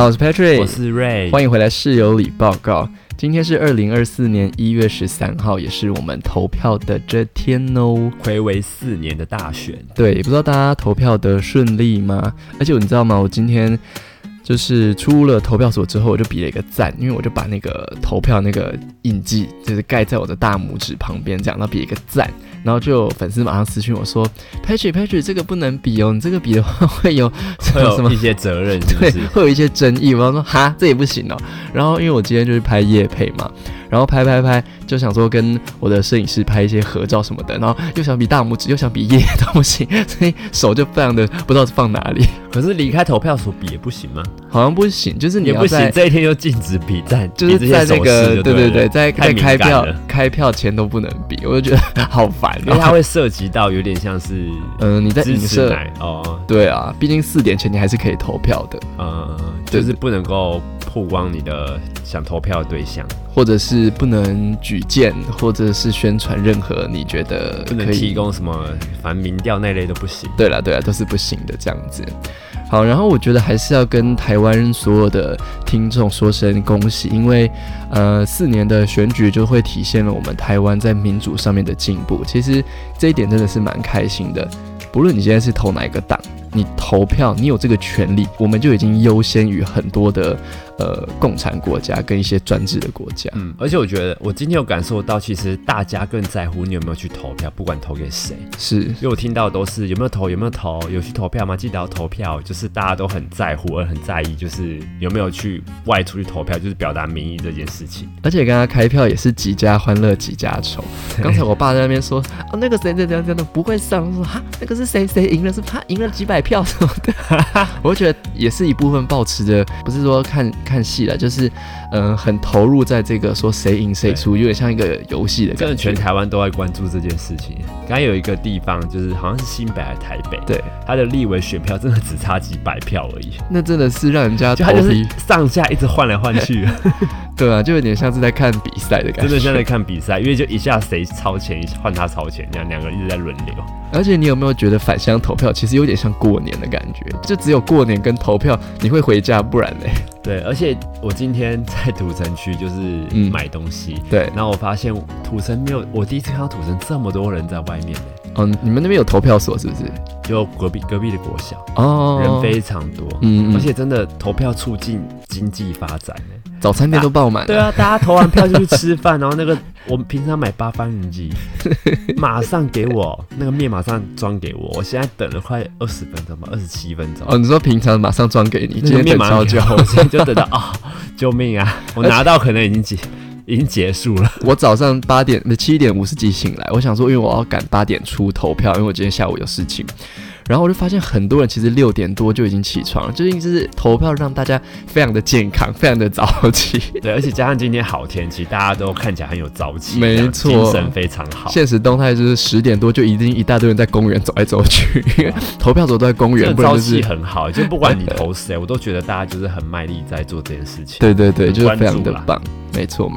家好，我是 Patrick， 我是 Ray， 欢迎回来室友里报告。今天是2024年1月13号，也是我们投票的这天哦，睽违4年的大选。对，不知道大家投票的顺利吗？而且你知道吗？我今天就是出了投票所之后，我就比了一个赞，因为我就把那个投票那个印记就是盖在我的大拇指旁边，这样，然后比一个赞，然后就有粉丝马上私讯我说 ：“Patrick， 这个不能比哦，你这个比的话会有一些责任，是不是？对，会有一些争议。”我说：“哈，这也不行哦。”然后因为我今天就是拍业配嘛，然后拍，就想说跟我的摄影师拍一些合照什么的，然后又想比大拇指，又想比业都不行，所以手就非常的不知道是放哪里。可是离开投票所比也不行吗？好像不行，就是你要在也不行，这一天就禁止比赞，就是在那个对，在开票前都不能比，我就觉得好烦、哦，因为它会涉及到有点像是你在影射哦，对啊，毕竟4点前你还是可以投票的，就是不能够曝光你的想投票的对象，或者是不能举荐，或者是宣传任何你觉得可以不能提供什么，反正民调那类都不行。对啦，都是不行的这样子。好，然后我觉得还是要跟台湾所有的听众说声恭喜，因为4年的选举就会体现了我们台湾在民主上面的进步，其实这一点真的是蛮开心的。不论你现在是投哪一个党，你投票你有这个权利，我们就已经优先于很多的共产国家跟一些专制的国家。而且我觉得我今天有感受到，其实大家更在乎你有没有去投票，不管投给谁，是因为我听到的都是有没有投，有去投票吗？记得要投票，就是大家都很在乎，而很在意，就是有没有去外出去投票，就是表达民意这件事情。而且跟他开票也是几家欢乐几家愁。刚才我爸在那边说、哦、那个谁怎样不会上，我说哈那个是谁赢了，是他赢了几百票什么的。我觉得也是一部分抱持着不是说看戏了，就是很投入在这个说谁赢谁输，有点像一个游戏的感觉。真的，全台湾都在关注这件事情。刚才有一个地方，就是好像是新北还是台北，对，他的立委选票真的只差几百票而已。那真的是让人家头皮上下一直换来换去。对啊，就有点像是在看比赛的感觉。真的像在看比赛，因为就一下谁超前，换他超前，这样两个人一直在轮流。而且你有没有觉得返乡投票其实有点像过年的感觉？就只有过年跟投票你会回家，不然呢？对，而且我今天在土城区就是买东西，对，然后我发现土城没有，我第一次看到土城这么多人在外面。你们那边有投票所是不是？就隔壁的国小哦，人非常多，而且真的投票促进经济发展，早餐店都爆满了。对啊，大家投完票就去吃饭，然后那个我们平常买8番云集，马上给我那个面，马上装给我。我现在等了快20分钟吧，27分钟。哦，你说平常马上装给你，今天等超久，我现在就等到啊、哦，救命啊！我拿到可能已经结束了。我早上7点50几醒来，我想说，因为我要赶8点出投票，因为我今天下午有事情。然后我就发现很多人其实6点多就已经起床了，最近就是投票让大家非常的健康，非常的早起。对，而且加上今天好天气，大家都看起来很有朝气，没错，精神非常好。现实动态就是10点多就已经一大堆人在公园走来走去，因为投票所都在公园，不然就是朝气很好。就不管你投谁，我都觉得大家就是很卖力在做这件事情。对，就是非常的棒，没错。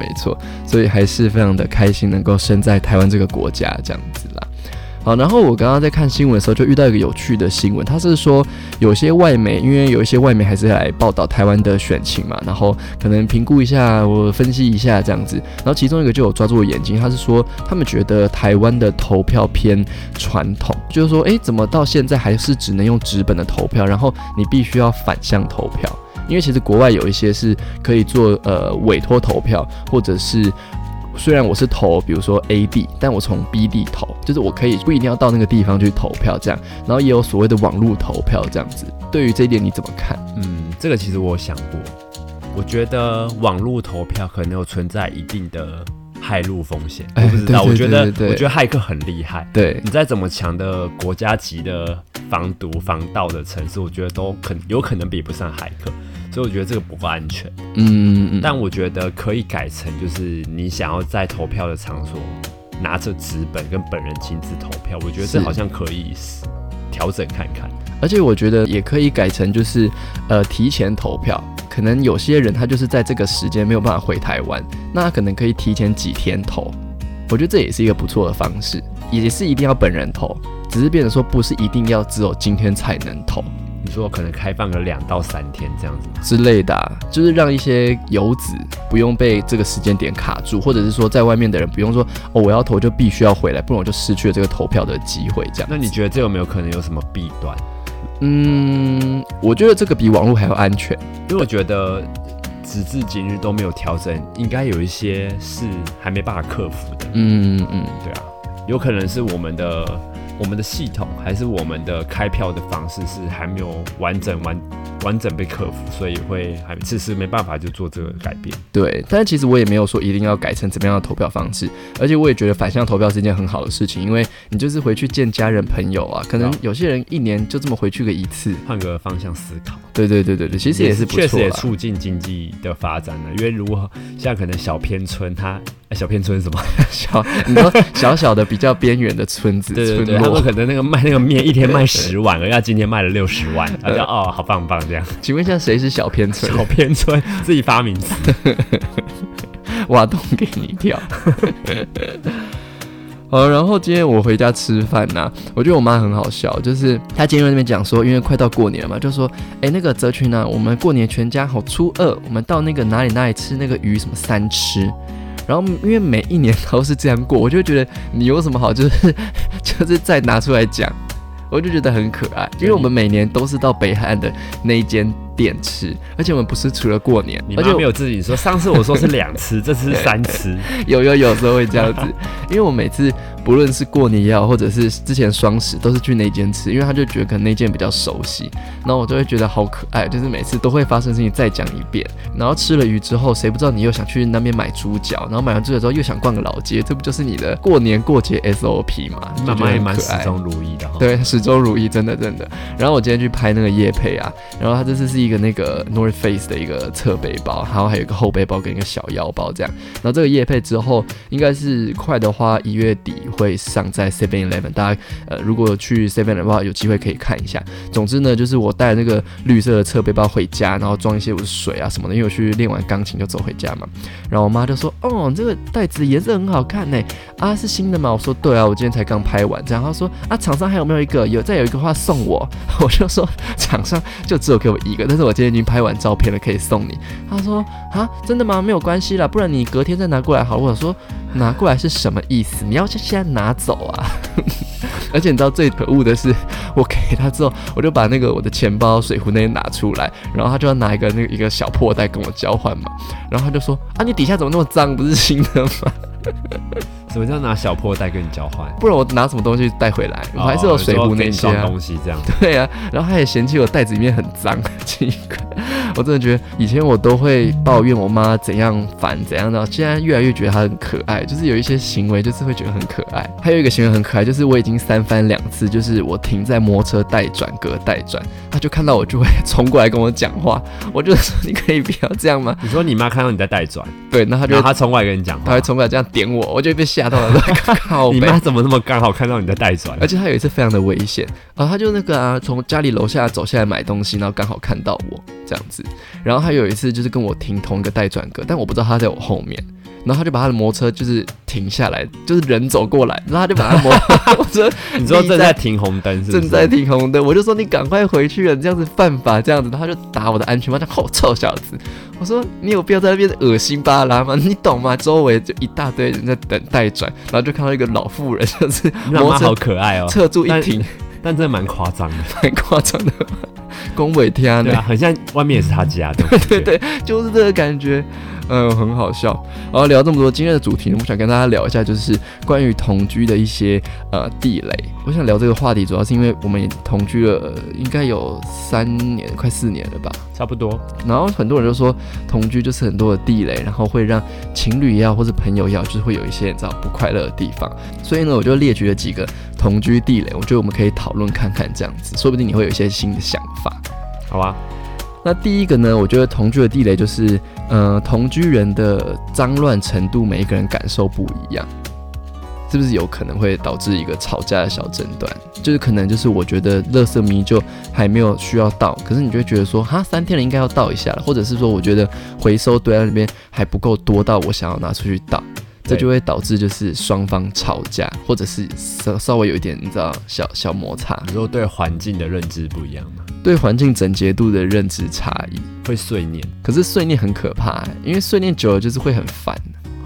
所以还是非常的开心能够生在台湾这个国家这样子啦。好，然后我刚刚在看新闻的时候，就遇到一个有趣的新闻，他是说有些外媒，因为有一些外媒还是来报道台湾的选情嘛，然后可能评估一下，我分析一下这样子，然后其中一个就有抓住我眼睛，他是说他们觉得台湾的投票偏传统，就是说，哎，怎么到现在还是只能用纸本的投票，然后你必须要反向投票，因为其实国外有一些是可以做委托投票，或者是。虽然我是投比如说 A 地，但我从 B 地投，就是我可以不一定要到那个地方去投票这样，然后也有所谓的网络投票这样子。对于这一点你怎么看？这个其实我有想过，我觉得网络投票可能有存在一定的骇入风险，我不知道。我觉得骇客很厉害。对，你再怎么强的国家级的防毒防盗的城市，我觉得都有可能比不上骇客。所以我觉得这个不够安全，但我觉得可以改成就是你想要在投票的场所拿着纸本跟本人亲自投票，我觉得这好像可以调整看看。而且我觉得也可以改成就是提前投票，可能有些人他就是在这个时间没有办法回台湾，那可能可以提前几天投，我觉得这也是一个不错的方式，也是一定要本人投，只是变成说不是一定要只有今天才能投。你说可能开放个2到3天这样子之类的、啊，就是让一些游子不用被这个时间点卡住，或者是说在外面的人不用说哦，我要投就必须要回来，不然我就失去了这个投票的机会这样。那你觉得这有没有可能有什么弊端？嗯，我觉得这个比网络还要安全，因为我觉得直至今日都没有调整，应该有一些是还没办法克服的。嗯嗯，对啊，有可能是我们的系统还是我们的开票的方式是还没有完整被克服，所以会还迟迟没办法就做这个改变。对，但是其实我也没有说一定要改成怎么样的投票方式，而且我也觉得反向投票是一件很好的事情，因为你就是回去见家人朋友啊，可能有些人一年就这么回去个一次，换个方向思考。对对对对对，其实也是不错啦，确实也促进经济的发展了。因为如果像可能小偏村它，小偏村是什么？你说小小的比较边缘的村子，对对对，他们可能那个卖那个面一天卖10万，而他今天卖了60万，他就哦好棒棒这样。请问一下，谁是小偏村？小偏村自己发名字，挖洞给你跳。好，然后今天我回家吃饭呐、啊，我觉得我妈很好笑，就是她今天在那边讲说，因为快到过年了嘛，就说，哎，那个泽群啊，我们过年全家好初2，我们到那个哪里吃那个鱼什么3吃。然后因为每一年都是这样过，我就觉得你有什么好就是再拿出来讲，我就觉得很可爱。因为我们每年都是到北海岸的那一间店吃，而且我们不是除了过年，你妈没有自己说上次我说是2吃，这次是3吃，有时候会这样子。因为我每次不论是过年也好，或者是之前双10都是去那间吃，因为他就觉得可能那间比较熟悉，然后我就会觉得好可爱，就是每次都会发生事情再讲一遍。然后吃了鱼之后，谁不知道你又想去那边买猪脚，然后买完猪脚之后又想逛个老街，这不就是你的过年过节 SOP 嘛？妈妈也蛮始终如一的、哦，对，始终如一，真的真的。然后我今天去拍那个业配啊，然后他这次是一个那个 North Face 的一个侧背包，然后还有一个后背包跟一个小腰包这样。然后这个业配之后，应该是快的话1月底会上在 7-11， 大家如果去 7-11 的话，有机会可以看一下。总之呢，就是我带那个绿色的侧背包回家，然后装一些我的水啊什么的，因为我去练完钢琴就走回家嘛。然后我妈就说：“哦，这个袋子颜色很好看呢，啊是新的吗？”我说：“对啊，我今天才刚拍完。”这样她说：“啊，厂商还有没有一个？再有一个话送我。”我就说：“厂商就只有给我一个。”但是我今天已经拍完照片了，可以送你。他说：“啊，真的吗？没有关系啦，不然你隔天再拿过来好了。”我说：“拿过来是什么意思？你要现在拿走啊！”而且你知道最可恶的是，我给他之后，我就把那个我的钱包、水壶那些拿出来，然后他就要拿一个一个小破袋跟我交换嘛。然后他就说：“啊，你底下怎么那么脏？不是新的吗？”什么叫拿小破袋跟你交换？不然我拿什么东西带回来？我还是有水壶那些、啊、东西这样。对啊，然后他也嫌弃我袋子里面很脏，奇怪。我真的觉得以前我都会抱怨我妈怎样烦怎样的，现在越来越觉得她很可爱，就是有一些行为就是会觉得很可爱。还有一个行为很可爱，就是我已经3番2次，就是我停在摩托车带转隔带转，她就看到我就会冲过来跟我讲话，我就说：“你可以不要这样吗？”你说你妈看到你在带转，对，那她冲过来跟你讲话，她会冲过来这样点我，我就会被吓到了。你妈怎么那么刚好看到你在带转？而且她有一次非常的危险啊，她就那个啊，从家里楼下走下来买东西，然后刚好看到我这样子。然后他有一次就是跟我停同一个待转格，但我不知道他在我后面，然后他就把他的摩托车就是停下来，就是人走过来，然后他就把他摩托车你说正在停红灯是不是？正在停红灯，我就说：“你赶快回去了，你这样子犯法这样子。”然后他就打我的安全帽，他好臭小子！我说：“你有必要在那边恶心巴拉吗？你懂吗？”周围就一大堆人在等待转，然后就看到一个老妇人，就是摩托车好可爱哦，侧住一停，但真的蛮夸张的，蛮夸张的。恭维天啊，对啊，很像外面也是他家的，对对对，就是这个感觉，很好笑。然后聊这么多，今天的主题我想跟大家聊一下，就是关于同居的一些地雷。我想聊这个话题，主要是因为我们也同居了，应该有3年，快4年了吧，差不多。然后很多人就说同居就是很多的地雷，然后会让情侣也好，或是朋友也好，就是会有一些你知道不快乐的地方。所以呢，我就列举了几个同居地雷，我觉得我们可以讨论看看，这样子，说不定你会有一些新的想法。好吧，那第一个呢，我觉得同居的地雷就是，同居人的脏乱程度，每一个人感受不一样，是不是有可能会导致一个吵架的小争端？就是可能就是我觉得垃圾咪就还没有需要倒，可是你就会觉得说，哈，3天了应该要倒一下了，或者是说我觉得回收堆在那边还不够多到我想要拿出去倒。这就会导致就是双方吵架，或者是稍微有一点你知道小摩擦。你说对环境的认知不一样吗？对环境整洁度的认知差异，会碎念。可是碎念很可怕、因为碎念久了就是会很烦。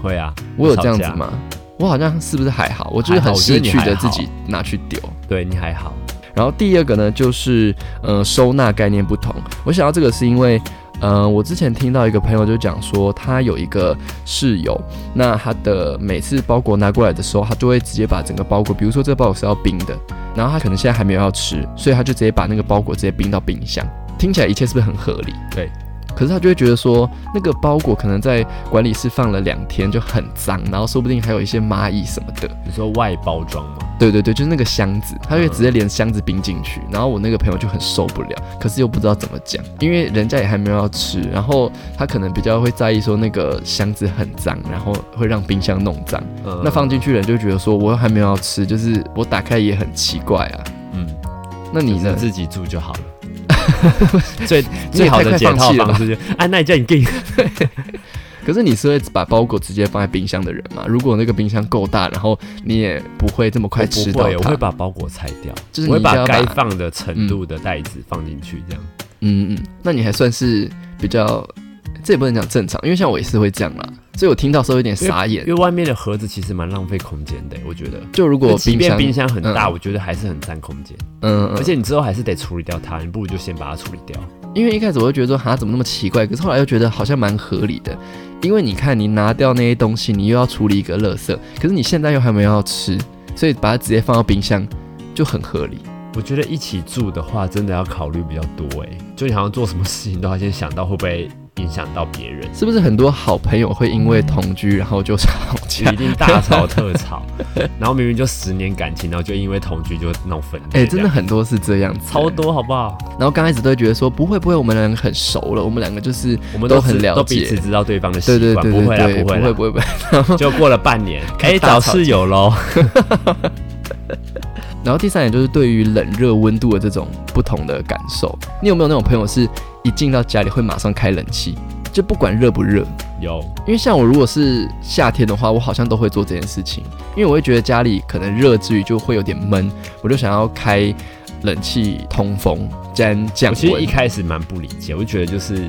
会啊，我有这样子吗？我好像是不是还好？我就是很识趣的自己拿去丢。对，你还好。然后第二个呢，就是收纳概念不同。我想到这个是因为，我之前听到一个朋友就讲说，他有一个室友，那他的每次包裹拿过来的时候，他就会直接把整个包裹，比如说这个包裹是要冰的，然后他可能现在还没有要吃，所以他就直接把那个包裹直接冰到冰箱。听起来一切是不是很合理？对。可是他就会觉得说，那个包裹可能在管理室放了2天就很脏，然后说不定还有一些蚂蚁什么的。你说外包装吗？对对对，就是那个箱子，他就直接连箱子冰进去。然后我那个朋友就很受不了，可是又不知道怎么讲，因为人家也还没有要吃，然后他可能比较会在意说那个箱子很脏，然后会让冰箱弄脏。那放进去人就觉得说，我还没有要吃，就是我打开也很奇怪啊。嗯，那你呢？就是、自己住就好了。最好的解套方式，按耐镇定。可是你是会把包裹直接放在冰箱的人吗？如果那个冰箱够大，然后你也不会这么快吃到它。我会把包裹拆掉，就是你要我会把该放的程度的袋子放进去，这样。嗯嗯，那你还算是比较，这也不能讲正常，因为像我也是会这样啦。所以我听到时候有点傻眼，因为外面的盒子其实蛮浪费空间的，我觉得。就如果即便冰箱很大，我觉得还是很占空间。而且你之后还是得处理掉它，你不如就先把它处理掉。因为一开始我就觉得说，怎么那么奇怪？可是后来又觉得好像蛮合理的，因为你看，你拿掉那些东西，你又要处理一个垃圾，可是你现在又还没有要吃，所以把它直接放到冰箱就很合理。我觉得一起住的话，真的要考虑比较多哎，就你好像做什么事情都要先想到会不会影响到别人。是不是很多好朋友会因为同居然后就吵架，一定大吵特吵，然后明明就10年感情，然后就因为同居就闹分裂？真的很多是这样子，超多好不好？然后刚开始都会觉得说，不会，我们两个很熟了，我们两个就是都很了解，我们都彼此知道对方的习惯，不会啦，不会。就过了半年，找室友喽。然后第3点就是对于冷热温度的这种不同的感受，你有没有那种朋友是一进到家里会马上开冷气，就不管热不热？有，因为像我如果是夏天的话，我好像都会做这件事情，因为我会觉得家里可能热之余就会有点闷，我就想要开冷气通风降温。我其实一开始蛮不理解，我就觉得就是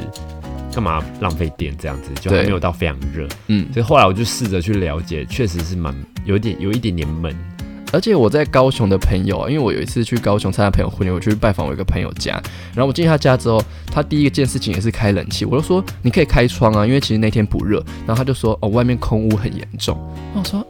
干嘛浪费电这样子，就还没有到非常热，所以后来我就试着去了解，确实是蛮有一点点闷。而且我在高雄的朋友，因为我有一次去高雄参加朋友婚礼，我去拜访我一个朋友家，然后我进他家之后，他第一件事情也是开冷气，我就说你可以开窗啊，因为其实那天不热，然后他就说外面空污很严重，然后我说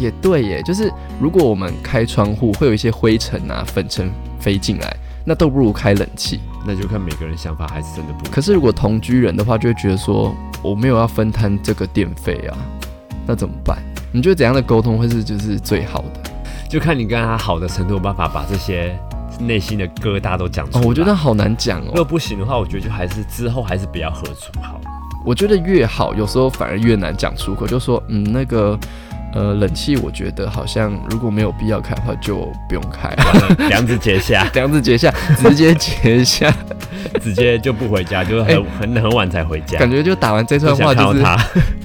也对耶，就是如果我们开窗户会有一些灰尘啊粉尘飞进来，那都不如开冷气。那就看每个人想法还是真的不一样。可是如果同居人的话，就会觉得说我没有要分摊这个电费啊，那怎么办？你觉得怎样的沟通会是就是最好的？就看你跟他好的程度，有办法把这些内心的疙瘩都讲出来。我觉得好难讲哦。如果不行的话，我觉得就还是之后还是不要合租好。我觉得越好，有时候反而越难讲出口。就说那个冷气，我觉得好像如果没有必要开的话，就不用开了。梁子结下，直接结下，直接就不回家，就是很晚才回家。感觉就打完这串话，就是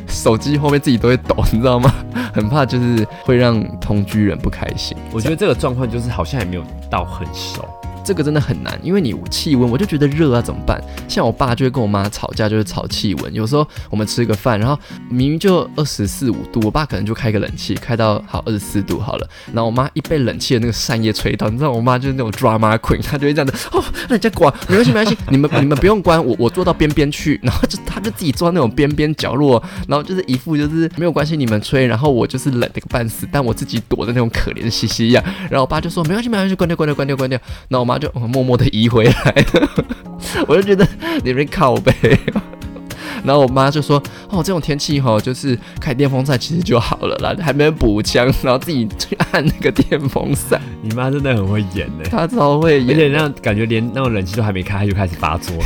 手机后面自己都会抖，你知道吗？很怕就是会让同居人不开心。我觉得这个状况就是好像也没有到很熟，这个真的很难，因为你气温，我就觉得热啊，怎么办？像我爸就会跟我妈吵架，就是吵气温。有时候我们吃个饭，然后明明就24-25度，我爸可能就开个冷气，开到好24度好了。然后我妈一被冷气的那个扇叶吹到，你知道我妈就是那种 drama queen， 她就会这样子那你再关，没关系，你们不用关，我坐到边边去，然后她就自己坐到那种边边角落，然后就是一副就是没有关系，你们吹，然后我就是冷得个半死，但我自己躲的那种可怜兮兮一样。然后我爸就说没关系，关掉。然后我妈就默默的移回来了，我就觉得你们靠北。然后我妈就说：“这种天气就是开电风扇其实就好了啦，还没补枪，然后自己去按那个电风扇。”你妈真的很会演呢，她超会演，而且那感觉连那种冷气都还没开，她就开始发作了。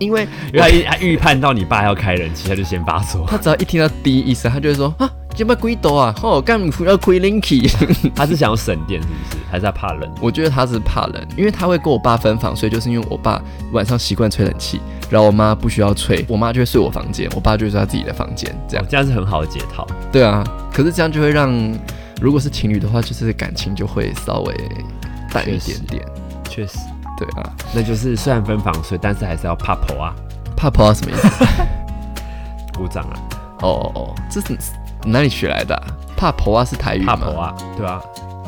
因为她预判到你爸要开冷气，她就先发作。她只要一听到第一声，她就会说：“啊，要不要鬼抖啊？干嘛要开冷气？”她是想要省电是不是？还是她怕冷？我觉得她是怕冷，因为她会跟我爸分房，所以就是因为我爸晚上习惯吹冷气，然后我妈不需要吹，我妈就会睡我房间，我爸就会睡他自己的房间，这样是很好的解套。对啊，可是这样就会让，如果是情侣的话，就是感情就会稍微淡一点点。确实，对啊，那就是虽然分房睡，但是还是要怕婆啊。怕婆啊什么意思？鼓掌啊！哦，这是哪里学来的、啊？怕婆啊是台语吗？怕婆啊，对啊，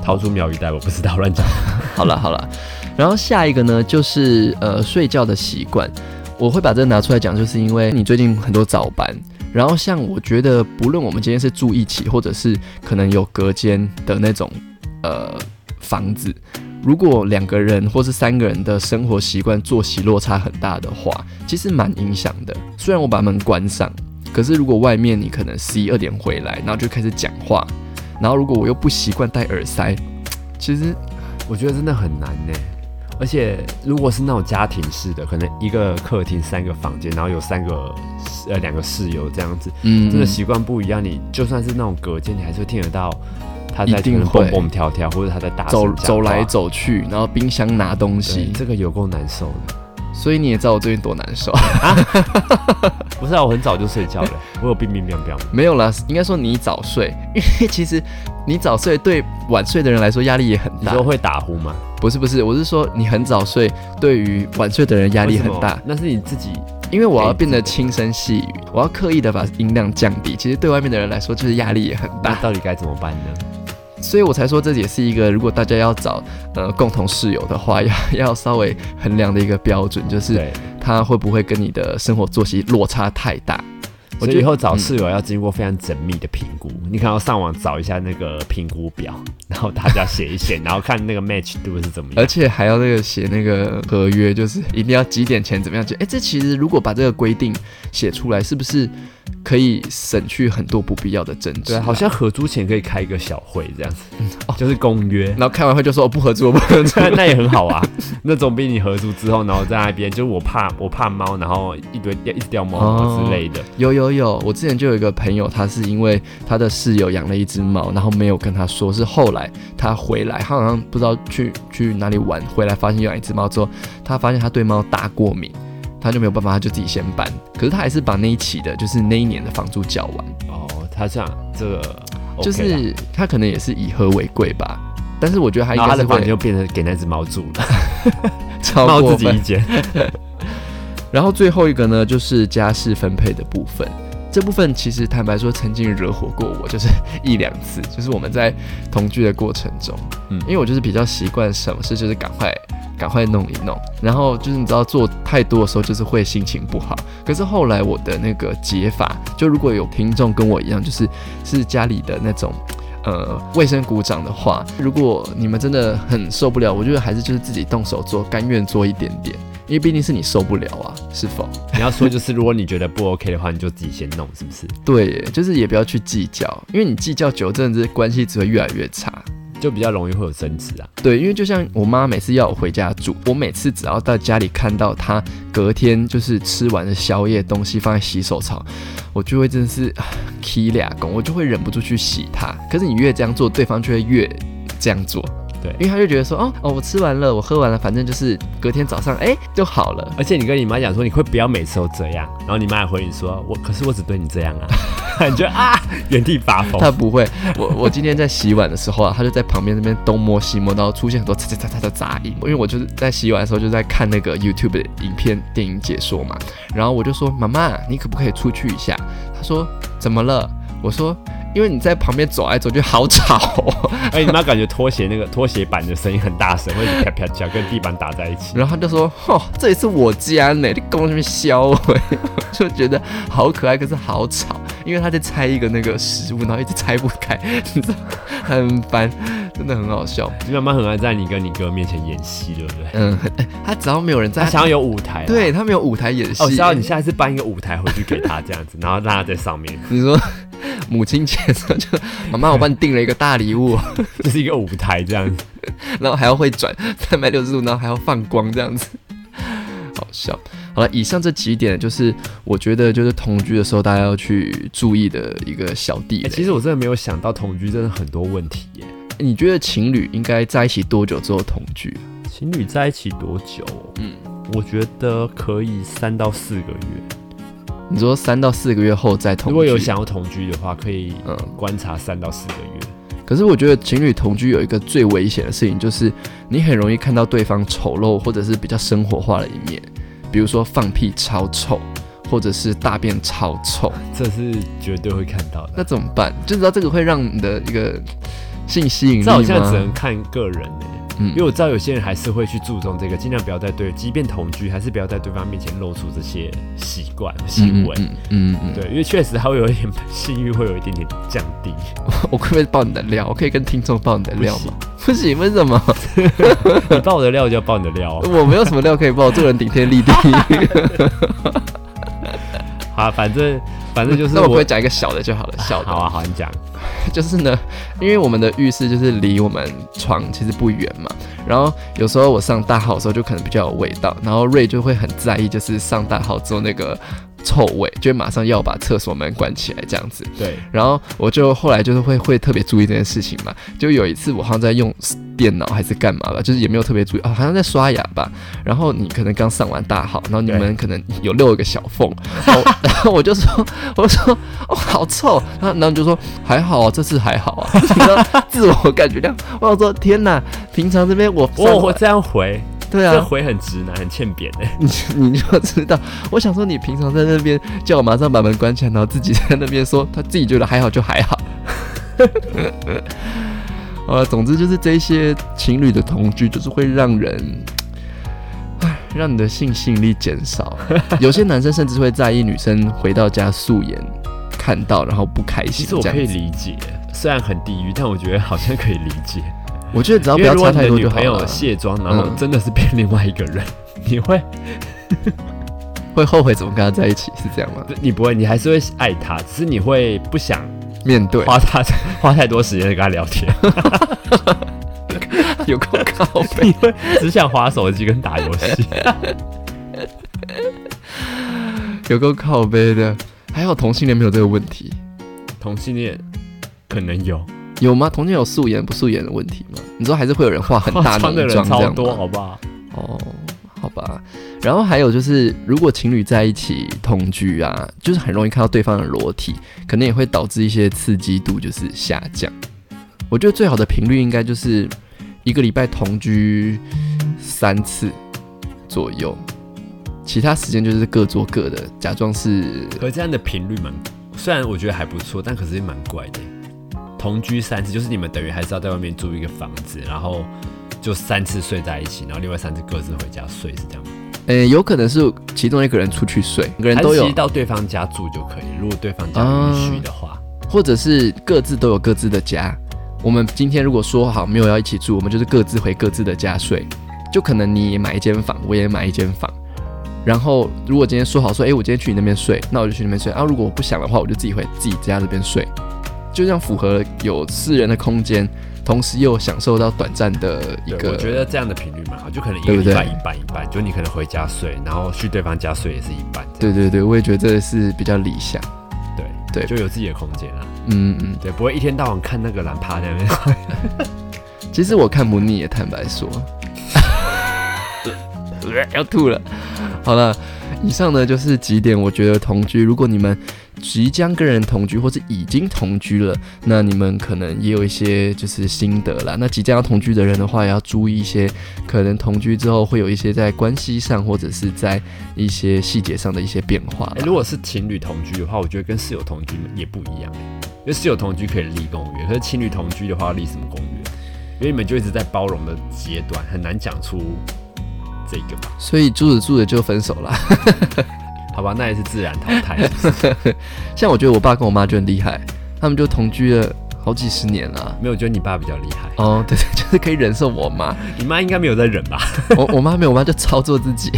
逃出苗语带我不知道乱讲。好了，然后下一个呢就是睡觉的习惯，我会把这个拿出来讲，就是因为你最近很多早班。然后像我觉得，不论我们今天是住一起，或者是可能有隔间的那种房子，如果两个人或是三个人的生活习惯作息落差很大的话，其实蛮影响的。虽然我把门关上，可是如果外面你可能11、2点回来，然后就开始讲话，然后如果我又不习惯戴耳塞，其实我觉得真的很难呢。而且如果是那种家庭式的，可能一个客厅3个房间，然后有2个室友这样子，真的习惯不一样。你就算是那种隔间，你还是会听得到他在可能蹦蹦跳跳，或者他在打手走来走去，然后冰箱拿东西，这个有够难受的。所以你也知道我最近多难受啊！不是啊，我很早就睡觉了，我有病。没有啦，应该说你早睡，因为其实你早睡对晚睡的人来说压力也很大。你说会打呼吗？不是，我是说你很早睡，对于晚睡的人压力很大。那是你自己，因为我要变得轻声细语，我要刻意的把音量降低。其实对外面的人来说，就是压力也很大。那到底该怎么办呢？所以我才说，这也是一个如果大家要找共同室友的话，要稍微衡量的一个标准，就是他会不会跟你的生活作息落差太大。我觉得以后找室友要经过非常缜密的评估，你可能要上网找一下那个评估表，然后大家写一写，然后看那个 match 度是怎么样，而且还要那个写那个合约，就是一定要几点前怎么样。这其实如果把这个规定写出来，是不是可以省去很多不必要的争执、啊？对、啊，好像合租前可以开一个小会这样子，就是公约，然后开完会就说我不合租，那也很好啊，那总比你合租之后，然后在那边就是我怕猫，然后一直掉猫毛之类的，有，我之前就有一个朋友，他是因为他的室友养了一只猫，然后没有跟他说，是后来他回来，他好像不知道去哪里玩，回来发现养一只猫之后，他发现他对猫大过敏，他就没有办法，他就自己先搬，可是他还是把那一期的，就是那一年的房租缴完。他这样，这个 OK 啦，就是他可能也是以和为贵吧，但是我觉得他应该是会，然后他的房间就变成给那只猫住了，猫自己一间。然后最后一个呢，就是家事分配的部分。这部分其实坦白说，曾经惹火过我，就是1、2次，就是我们在同居的过程中，因为我就是比较习惯什么事就是赶快弄一弄，然后就是你知道做太多的时候，就是会心情不好。可是后来我的那个解法，就如果有听众跟我一样，就是家里的那种卫生股长的话，如果你们真的很受不了，我觉得还是就是自己动手做，甘愿做一点点。因为毕竟是你受不了啊，是否？你要说就是，如果你觉得不 OK 的话，你就自己先弄，是不是？对，就是也不要去计较，因为你计较久，真的是关系只会越来越差，就比较容易会有争执啊。对，因为就像我妈每次要我回家住，我每次只要到家里看到她隔天就是吃完的宵夜东西放在洗手槽，我就会真的是气俩公，我就会忍不住去洗她。可是你越这样做，对方就会越这样做。对，因为他就觉得说，哦，我吃完了，我喝完了，反正就是隔天早上，就好了。而且你跟你妈讲说，你会不要每次都这样，然后你妈也回你说，可是我只对你这样啊，你就原地发疯。他不会，我今天在洗碗的时候啊，他就在旁边那边东摸西摸，然后出现很多嚓嚓嚓的杂音。因为我就是在洗碗的时候就在看那个 YouTube 的影片、电影解说嘛，然后我就说，妈妈，你可不可以出去一下？他说怎么了？我说，因为你在旁边走来走去，好吵哦。而且你妈感觉拖鞋板的声音很大声，会啪啪啪跟地板打在一起。然后他就说：“哦，这里是我家呢，你跟我这边削哎。”我就觉得好可爱，可是好吵，因为他在拆一个那个食物，然后一直拆不开，你知道，很烦，真的很好笑。你妈妈很爱在你跟你哥面前演戏，对不对？他只要没有人在，他想要有舞台，对他没有舞台演戏。我知道你下次搬一个舞台回去给他这样子，然后让他在上面。你说。母亲节的时候就，妈妈，我帮你订了一个大礼物，这是一个舞台这样子，然后还要会转360度，然后还要放光这样子，好笑。好了，以上这几点就是我觉得就是同居的时候大家要去注意的一个小地雷。其实我真的没有想到同居真的很多问题耶。你觉得情侣应该在一起多久之后同居？情侣在一起多久？我觉得可以3到4个月。你说3到4个月后再同居，如果有想要同居的话，可以观察3到4个月。可是我觉得情侣同居有一个最危险的事情，就是你很容易看到对方丑陋或者是比较生活化的一面，比如说放屁超臭，或者是大便超臭，这是绝对会看到的。那怎么办？就知道这个会让你的一个性吸引力吗？这好像只能看个人耶。因为我知道有些人还是会去注重这个，尽量不要在对，即便同居，还是不要在对方面前露出这些习惯、行为。对，因为确实他会有一点性欲，会有一点点降低。我可不可以爆你的料？我可以跟听众爆你的料吗？不行，为什么？你爆我的料就要爆你的料啊！我没有什么料可以爆，我做人顶天立地。好，反正就是那我会讲一个小的就好了，小的。好啊，好，你讲。就是呢，因为我们的浴室就是离我们床其实不远嘛，然后有时候我上大号的时候就可能比较有味道，然后Ray就会很在意，就是上大号之后那个臭味，就马上要把厕所门关起来这样子。对。然后我就后来就是会特别注意这件事情嘛，就有一次我好像在用电脑还是干嘛吧，就是也没有特别注意，好像在刷牙吧。然后你可能刚上完大号，然后你们可能有漏一个小缝，然后我就说哦好臭，然后你就说还好啊，这次还好啊，你知道自我感觉良好。我说天哪，平常这边我这样回。对啊，这回很直男，很欠扁的。你就知道，我想说你平常在那边叫我马上把门关起来，然后自己在那边说他自己觉得还好就还好。总之就是这些情侣的同居，就是会让人，让你的性吸引力减少。有些男生甚至会在意女生回到家素颜看到，然后不开心。其实我可以理解，虽然很地狱，但我觉得好像可以理解。我觉得只要不要差太多就好了。因为如果你的女朋友卸妆，然后真的是变另外一个人，你会后悔怎么跟他在一起，是这样吗？你不会，你还是会爱他，只是你会不想面对，花太多时间跟他聊天，有够靠北，你会只想滑手机跟打游戏，有够靠北的。还好同性恋没有这个问题，同性恋可能有。有吗？同性有素颜不素颜的问题吗？你说还是会有人化很大浓妆这样吗？化妆的人超多，好不好？哦，好吧。然后还有就是，如果情侣在一起同居啊，就是很容易看到对方的裸体，可能也会导致一些刺激度就是下降。我觉得最好的频率应该就是一个礼拜同居3次左右，其他时间就是各做各的，假装是。可是这样的频率虽然我觉得还不错，但可是也蛮怪的。同居3次，就是你们等于还是要在外面租一个房子，然后就3次睡在一起，然后另外3次各自回家睡，是这样吗？有可能是其中一个人出去睡，每个人都有，还是到对方家住就可以，如果对方家允许的话，或者是各自都有各自的家。我们今天如果说好没有要一起住，我们就是各自回各自的家睡，就可能你买一间房，我也买一间房。然后如果今天说好说，我今天去你那边睡，那我就去那边睡啊。如果我不想的话，我就自己回自己家这边睡。就这样符合有私人的空间，同时又享受到短暂的一个。我觉得这样的频率蛮好，就可能一个礼拜一半，就你可能回家睡，然后去对方家睡也是一半。对，我也觉得这是比较理想。对，就有自己的空间啦。对，不会一天到晚看那个懒趴在那边。其实我看不腻，也坦白说。要吐了。好了，以上呢就是几点，我觉得同居，如果你们即将跟人同居，或是已经同居了，那你们可能也有一些就是心得啦。那即将要同居的人的话，也要注意一些，可能同居之后会有一些在关系上，或者是在一些细节上的一些变化。如果是情侣同居的话，我觉得跟室友同居也不一样，因为室友同居可以立公约，可是情侣同居的话要立什么公约？因为你们就一直在包容的阶段，很难讲出这个吧。所以住着住着就分手啦。好吧，那也是自然淘汰是不是？像我觉得我爸跟我妈就很厉害，他们就同居了好几十年了。没有，我觉得你爸比较厉害。哦，对，就是可以忍受我妈。你妈应该没有在忍吧？我妈没有，我妈就操作自己。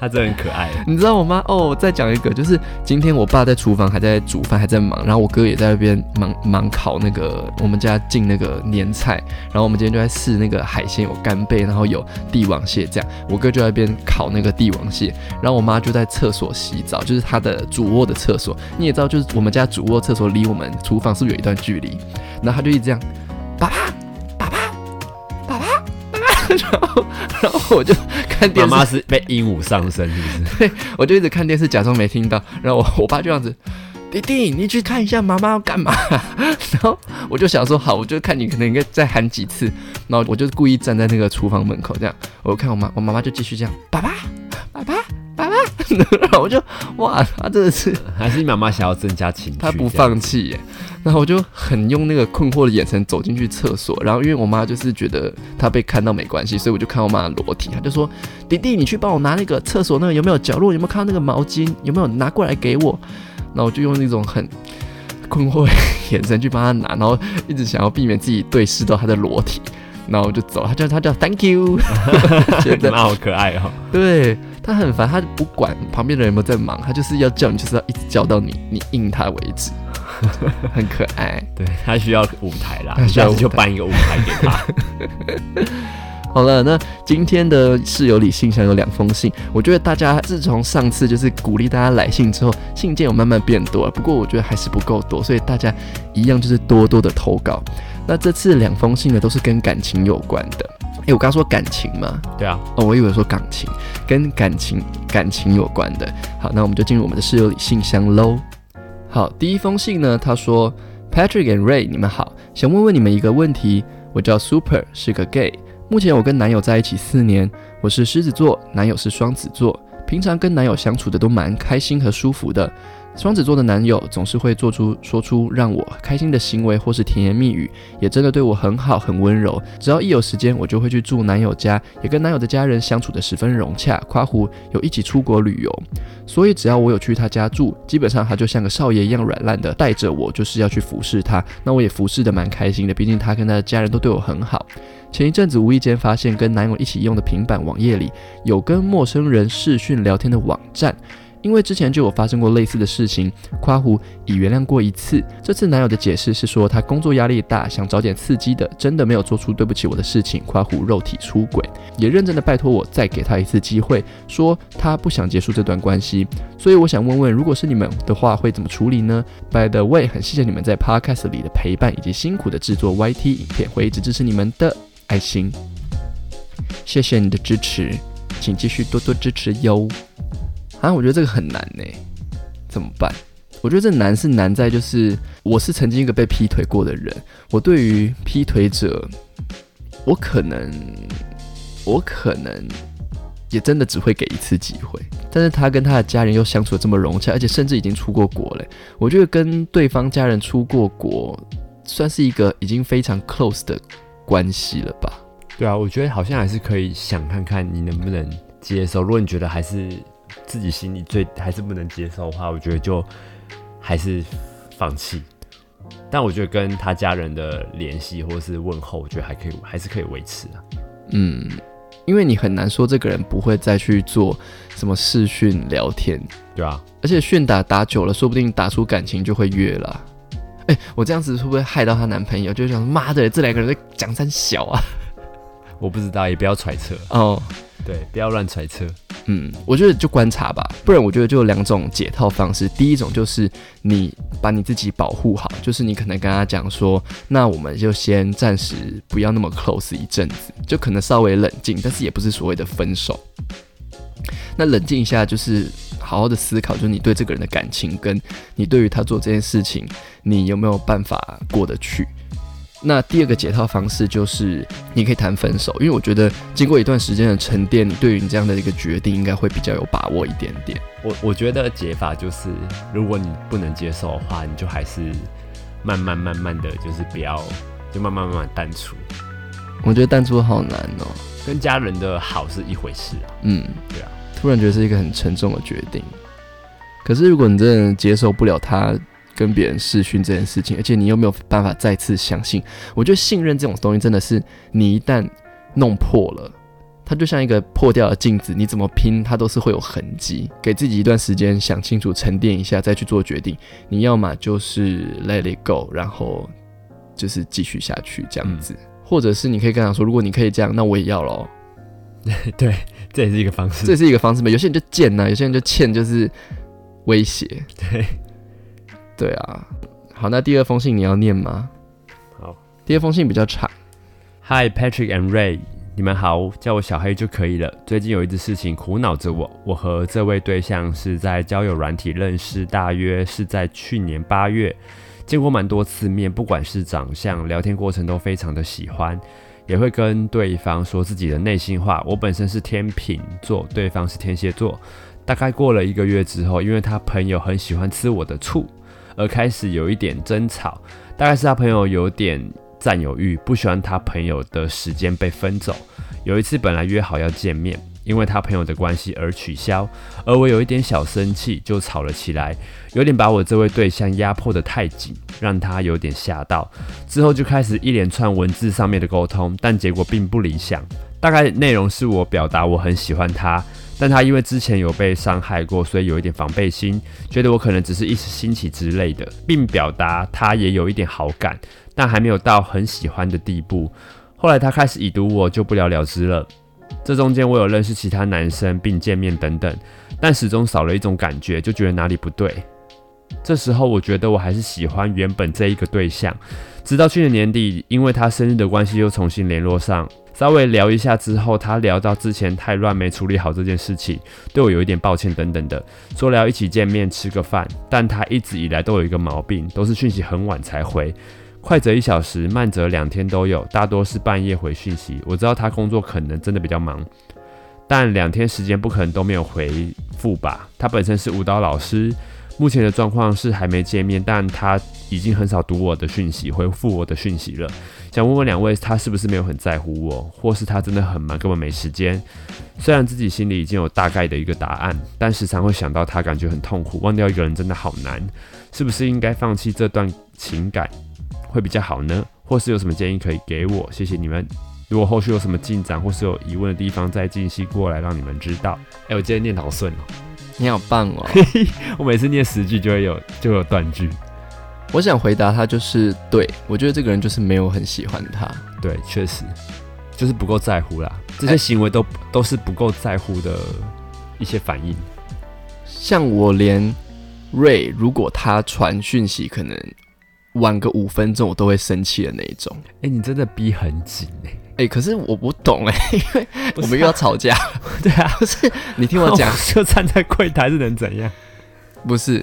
她真的很可爱。你知道我妈哦，再讲一个，就是今天我爸在厨房还在煮饭，还在忙，然后我哥也在那边忙烤那个我们家进那个年菜，然后我们今天就在试那个海鲜，有干贝，然后有帝王蟹这样。我哥就在那边烤那个帝王蟹，然后我妈就在厕所洗澡，就是她的主卧的厕所。你也知道，就是我们家主卧厕所离我们厨房是不是有一段距离？然后她就一直这样，爸爸。然后我就看电视，妈妈是被鹦鹉上身，是不是？对，我就一直看电视，假装没听到。然后我爸就这样子，弟弟，你去看一下妈妈要干嘛。然后我就想说，好，我就看你可能应该再喊几次。然后我就故意站在那个厨房门口这样，我看我妈妈就继续这样，爸爸，爸爸，爸爸。然后我就哇，他真的是，还是你妈妈想要增加情绪，他不放弃耶。然后我就很用那个困惑的眼神走进去厕所，然后因为我妈就是觉得她被看到没关系，所以我就看我妈的裸体，她就说：“弟弟，你去帮我拿那个厕所那个有没有角落有没有看到那个毛巾有没有拿过来给我。”然后我就用那种很困惑的眼神去帮她拿，然后一直想要避免自己对视到她的裸体，然后我就走，她叫 Thank you， 觉得好可爱哦。对。他很烦，他不管旁边的人有没有在忙，他就是要叫你，就是要一直叫到你应他为止，很可爱。对，他需要舞台啦，下次就办一个舞台给他。好了，那今天的室友里信箱有2封信，我觉得大家自从上次就是鼓励大家来信之后，信件有慢慢变多了，不过我觉得还是不够多，所以大家一样就是多多的投稿。那这次2封信呢，都是跟感情有关的。欸，我刚说感情吗？对啊。哦，我以为说感情，跟感情有关的。好，那我们就进入我们的室友里信箱咯。好，第1封信呢，他说 Patrick and Ray， 你们好，想问问你们一个问题。我叫 Super， 是个 gay， 目前我跟男友在一起4年，我是狮子座，男友是双子座，平常跟男友相处的都蛮开心和舒服的。双子座的男友总是会说出让我开心的行为或是甜言蜜语，也真的对我很好很温柔，只要一有时间我就会去住男友家，也跟男友的家人相处得十分融洽，括弧有一起出国旅游，所以只要我有去他家住，基本上他就像个少爷一样软烂的带着我，就是要去服侍他，那我也服侍得蛮开心的，毕竟他跟他的家人都对我很好。前一阵子无意间发现跟男友一起用的平板网页里有跟陌生人视讯聊天的网站，因为之前就有发生过类似的事情，括弧已原谅过1次。这次男友的解释是说他工作压力大，想找点刺激的，真的没有做出对不起我的事情，括弧肉体出轨，也认真的拜托我再给他一次机会，说他不想结束这段关系。所以我想问问，如果是你们的话会怎么处理呢？ By the way， 很谢谢你们在 Podcast 里的陪伴以及辛苦的制作 YT 影片，会一直支持你们的，爱心。谢谢你的支持，请继续多多支持哟。啊，我觉得这个很难耶，怎么办？我觉得这难是难在就是我是曾经一个被劈腿过的人，我对于劈腿者，我可能也真的只会给1次机会，但是他跟他的家人又相处得这么融洽，而且甚至已经出过国了。我觉得跟对方家人出过国，算是一个已经非常 close 的关系了吧？对啊，我觉得好像还是可以想看看你能不能接受。如果你觉得还是自己心里还是不能接受的话，我觉得就还是放弃。但我觉得跟他家人的联系或是问候，我觉得还是可以维持啊。嗯，因为你很难说这个人不会再去做什么视讯聊天，对啊。而且讯打久了，说不定打出感情就会越了。欸，我这样子会不会害到她男朋友？就想妈的，这2个人在讲三小啊！我不知道，也不要揣测哦。对，不要乱揣测。嗯，我觉得就观察吧，不然我觉得就有2种解套方式。第一种就是你把你自己保护好，就是你可能跟他讲说，那我们就先暂时不要那么 close 一阵子，就可能稍微冷静，但是也不是所谓的分手。那冷静一下，就是好好的思考，就是你对这个人的感情，跟你对于他做这件事情，你有没有办法过得去？那第2个解套方式就是你可以谈分手，因为我觉得经过一段时间的沉淀，你对于你这样的一个决定应该会比较有把握一点点。我觉得解法就是，如果你不能接受的话，你就还是慢慢的就是不要，就慢慢淡出。我觉得淡出好难哦，跟家人的好是一回事啊。嗯，对啊，突然觉得是一个很沉重的决定。可是如果你真的接受不了他跟别人视讯这件事情，而且你又没有办法再次相信，我觉得信任这种东西真的是，你一旦弄破了，它就像一个破掉的镜子，你怎么拼它都是会有痕迹。给自己一段时间想清楚、沉淀一下，再去做决定。你要嘛就是 let it go， 然后就是继续下去这样子，或者是你可以跟他说，如果你可以这样，那我也要咯。对，这也是一个方式，这也是一个方式嘛。有些人就贱啊，有些人就欠就是威胁。对。对啊，好，那第2封信你要念吗？好，第2封信比较长。Hi Patrick and Ray，你们好，叫我小黑就可以了。最近有一件事情苦恼着我，我和这位对象是在交友软体认识，大约是在去年8月，见过蛮多次面，不管是长相、聊天过程都非常的喜欢，也会跟对方说自己的内心话。我本身是天秤座，对方是天蝎座。大概过了1个月之后，因为他朋友很喜欢吃我的醋，而开始有一点争吵。大概是他朋友有点占有欲，不喜欢他朋友的时间被分走。有一次本来约好要见面，因为他朋友的关系而取消，而我有一点小生气，就吵了起来，有点把我这位对象压迫得太紧，让他有点吓到。之后就开始一连串文字上面的沟通，但结果并不理想。大概内容是我表达我很喜欢他，但他因为之前有被伤害过，所以有一点防备心，觉得我可能只是一时兴起之类的，并表达他也有一点好感，但还没有到很喜欢的地步。后来他开始已读我，就不了了之了。这中间我有认识其他男生并见面等等，但始终少了一种感觉，就觉得哪里不对。这时候我觉得我还是喜欢原本这一个对象，直到去年年底，因为他生日的关系又重新联络上，稍微聊一下之后，他聊到之前太乱没处理好这件事情，对我有一点抱歉等等的，说聊一起见面吃个饭，但他一直以来都有一个毛病，都是讯息很晚才回。快则1小时，慢则2天都有，大多是半夜回讯息。我知道他工作可能真的比较忙，但2天时间不可能都没有回复吧。他本身是舞蹈老师，目前的状况是还没见面，但他已经很少读我的讯息，回复我的讯息了。想问问2位，他是不是没有很在乎我，或是他真的很忙，根本没时间？虽然自己心里已经有大概的一个答案，但时常会想到他，感觉很痛苦。忘掉一个人真的好难，是不是应该放弃这段情感会比较好呢？或是有什么建议可以给我？谢谢你们。如果后续有什么进展或是有疑问的地方，再进行过来让你们知道。我今天念得好顺哦，你好棒哦！我每次念10句就有断句。我想回答他就是对，我觉得这个人就是没有很喜欢他。对，确实就是不够在乎啦。这些行为都是不够在乎的一些反应。像我连 Ray 如果他传讯息可能晚个5分钟，我都会生气的那一种。你真的逼很紧可是我不懂因为我们又要吵架。对啊，不是你听我讲，就站在柜台是能怎样？不是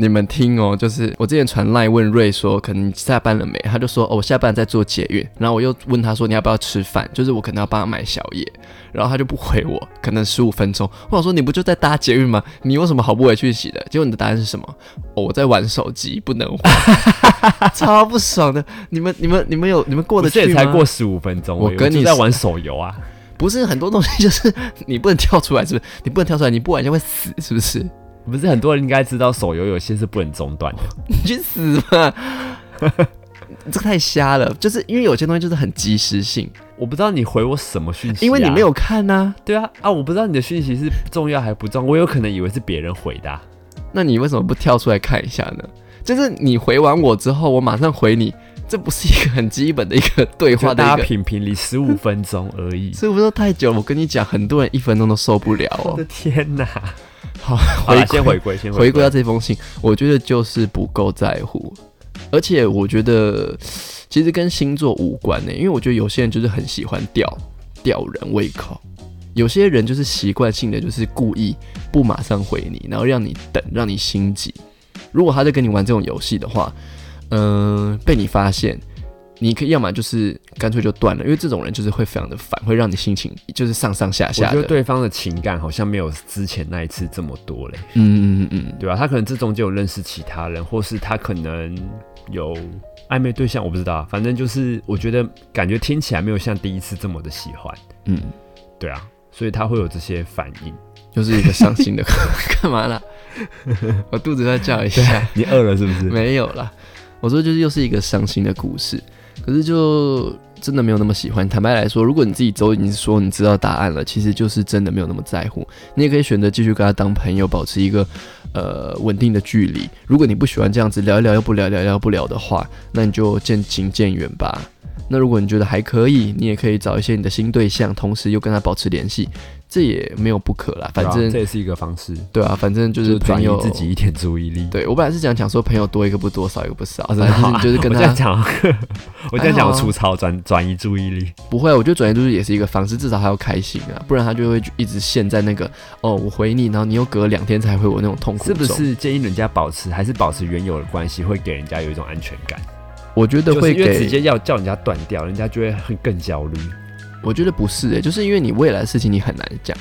你们听哦，就是我之前传 LINE 问瑞说，可能你下班了没？他就说我下班在做捷运，然后我又问他说你要不要吃饭？就是我可能要帮他买宵夜，然后他就不回我，可能15分钟。我想说你不就在搭捷运吗？你有什么好不回讯息的？结果你的答案是什么？我在玩手机，不能回，超不爽的。你们过得去吗？不是也才过15分钟，我跟你在玩手游啊。不是很多东西就是你不能跳出来，是不是？你不能跳出来，你不玩就会死，是不是？不是很多人应该知道手游有些是不能中断的。你去死吧！这个太瞎了，就是因为有些东西就是很即时性。我不知道你回我什么讯息，因为你没有看啊。对啊，我不知道你的讯息是重要还不重要，我有可能以为是别人回的。那你为什么不跳出来看一下呢？就是你回完我之后，我马上回你，这不是一个很基本的一个对话的一个。大家评理15分钟而已，15分钟太久了。我跟你讲，很多人1分钟都受不了哦。我的天哪！好，先回归到这封信，我觉得就是不够在乎，而且我觉得其实跟星座无关因为我觉得有些人就是很喜欢吊人胃口，有些人就是习惯性的就是故意不马上回你，然后让你等，让你心急。如果他在跟你玩这种游戏的话，被你发现，你可以要么就是干脆就断了，因为这种人就是会非常的烦，会让你心情就是上下下的。我觉得对方的情感好像没有之前那一次这么多嘞。对吧？他可能这中间有认识其他人，或是他可能有暧昧对象，我不知道。反正就是我觉得感觉听起来没有像第一次这么的喜欢。对啊，所以他会有这些反应，就是一个伤心的。干嘛啦？我肚子在叫一下。你饿了是不是？没有啦，我说就是又是一个伤心的故事。可是就真的没有那么喜欢。坦白来说，如果你自己都已经说你知道答案了，其实就是真的没有那么在乎。你也可以选择继续跟他当朋友，保持一个稳定的距离。如果你不喜欢这样子聊一聊又不聊，聊一聊不聊的话，那你就渐行渐远吧。那如果你觉得还可以，你也可以找一些你的新对象，同时又跟他保持联系，这也没有不可啦，反正、啊、这也是一个方式。对啊，反正就是朋友转移自己一点注意力。对，我本来是讲说朋友多一个不多，少一个不少，但、啊、是就是跟他我这样讲，我粗糙转移注意力。不会，我觉得转移注意力也是一个方式，至少还要开心啊，不然他就会一直陷在那个哦，我回你，然后你又隔两天才回我那种痛苦中。是不是建议人家保持原有的关系，会给人家有一种安全感？我觉得会给，就是、因为直接要叫人家断掉，人家就会更焦虑。我觉得不是欸，就是因为你未来的事情你很难讲，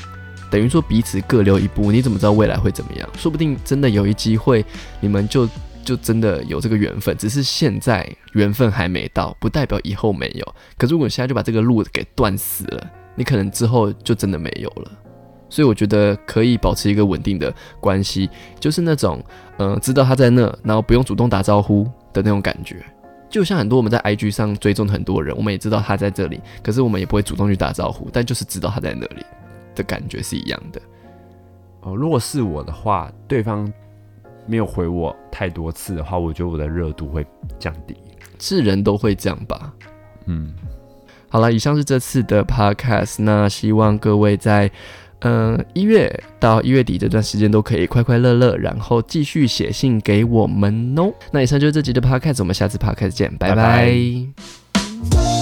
等于说彼此各留一步，你怎么知道未来会怎么样？说不定真的有一机会，你们就真的有这个缘分，只是现在缘分还没到，不代表以后没有。可是如果你现在就把这个路给断死了，你可能之后就真的没有了。所以我觉得可以保持一个稳定的关系，就是那种知道他在那，然后不用主动打招呼的那种感觉。就像很多我们在 IG 上追踪很多人，我们也知道他在这里，可是我们也不会主动去打招呼，但就是知道他在那里的感觉是一样的。如果是我的话，对方没有回我太多次的话，我觉得我的热度会降低。是人都会这样吧？嗯。好了，以上是这次的 podcast， 那希望各位在1月到1月底这段时间都可以快快乐乐，然后继续写信给我们哦。那以上就是这集的 podcast， 我们下次 podcast 见，拜拜。